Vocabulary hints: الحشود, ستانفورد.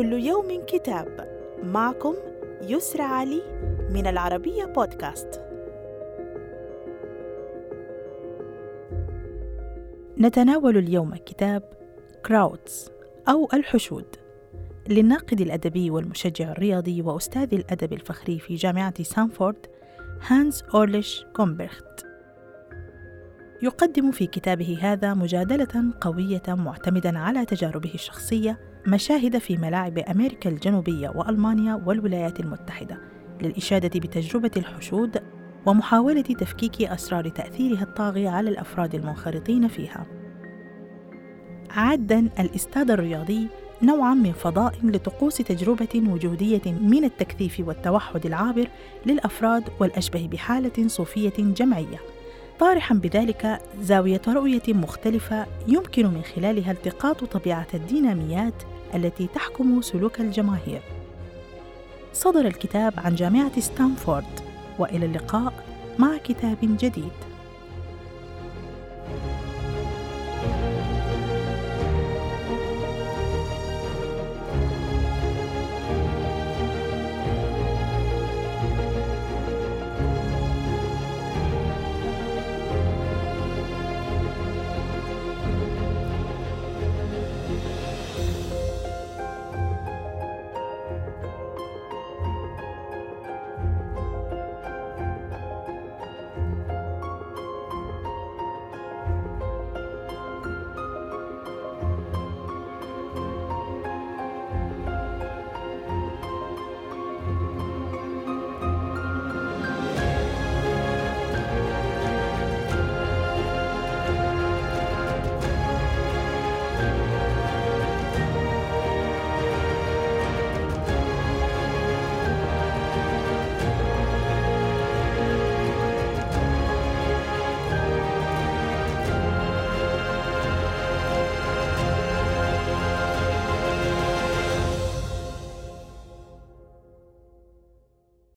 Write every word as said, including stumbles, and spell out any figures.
كل يوم كتاب. معكم يسرى علي من العربية بودكاست. نتناول اليوم كتاب كراوتس أو الحشود للناقد الأدبي والمشجع الرياضي وأستاذ الأدب الفخري في جامعة ستانفورد هانز أولريش غومبريخت. يقدم في كتابه هذا مجادلة قوية معتمداً على تجاربه الشخصية، مشاهد في ملاعب أمريكا الجنوبية وألمانيا والولايات المتحدة، للإشادة بتجربة الحشود ومحاولة تفكيك أسرار تأثيرها الطاغي على الأفراد المنخرطين فيها. عاداً الإستاذ الرياضي نوعاً من فضاء لطقوس تجربة وجودية من التكثيف والتوحد العابر للأفراد، والأشبه بحالة صوفية جمعية، طارحاً بذلك زاوية رؤية مختلفة يمكن من خلالها التقاط طبيعة الديناميات التي تحكم سلوك الجماهير. صدر الكتاب عن جامعة ستانفورد، وإلى اللقاء مع كتاب جديد.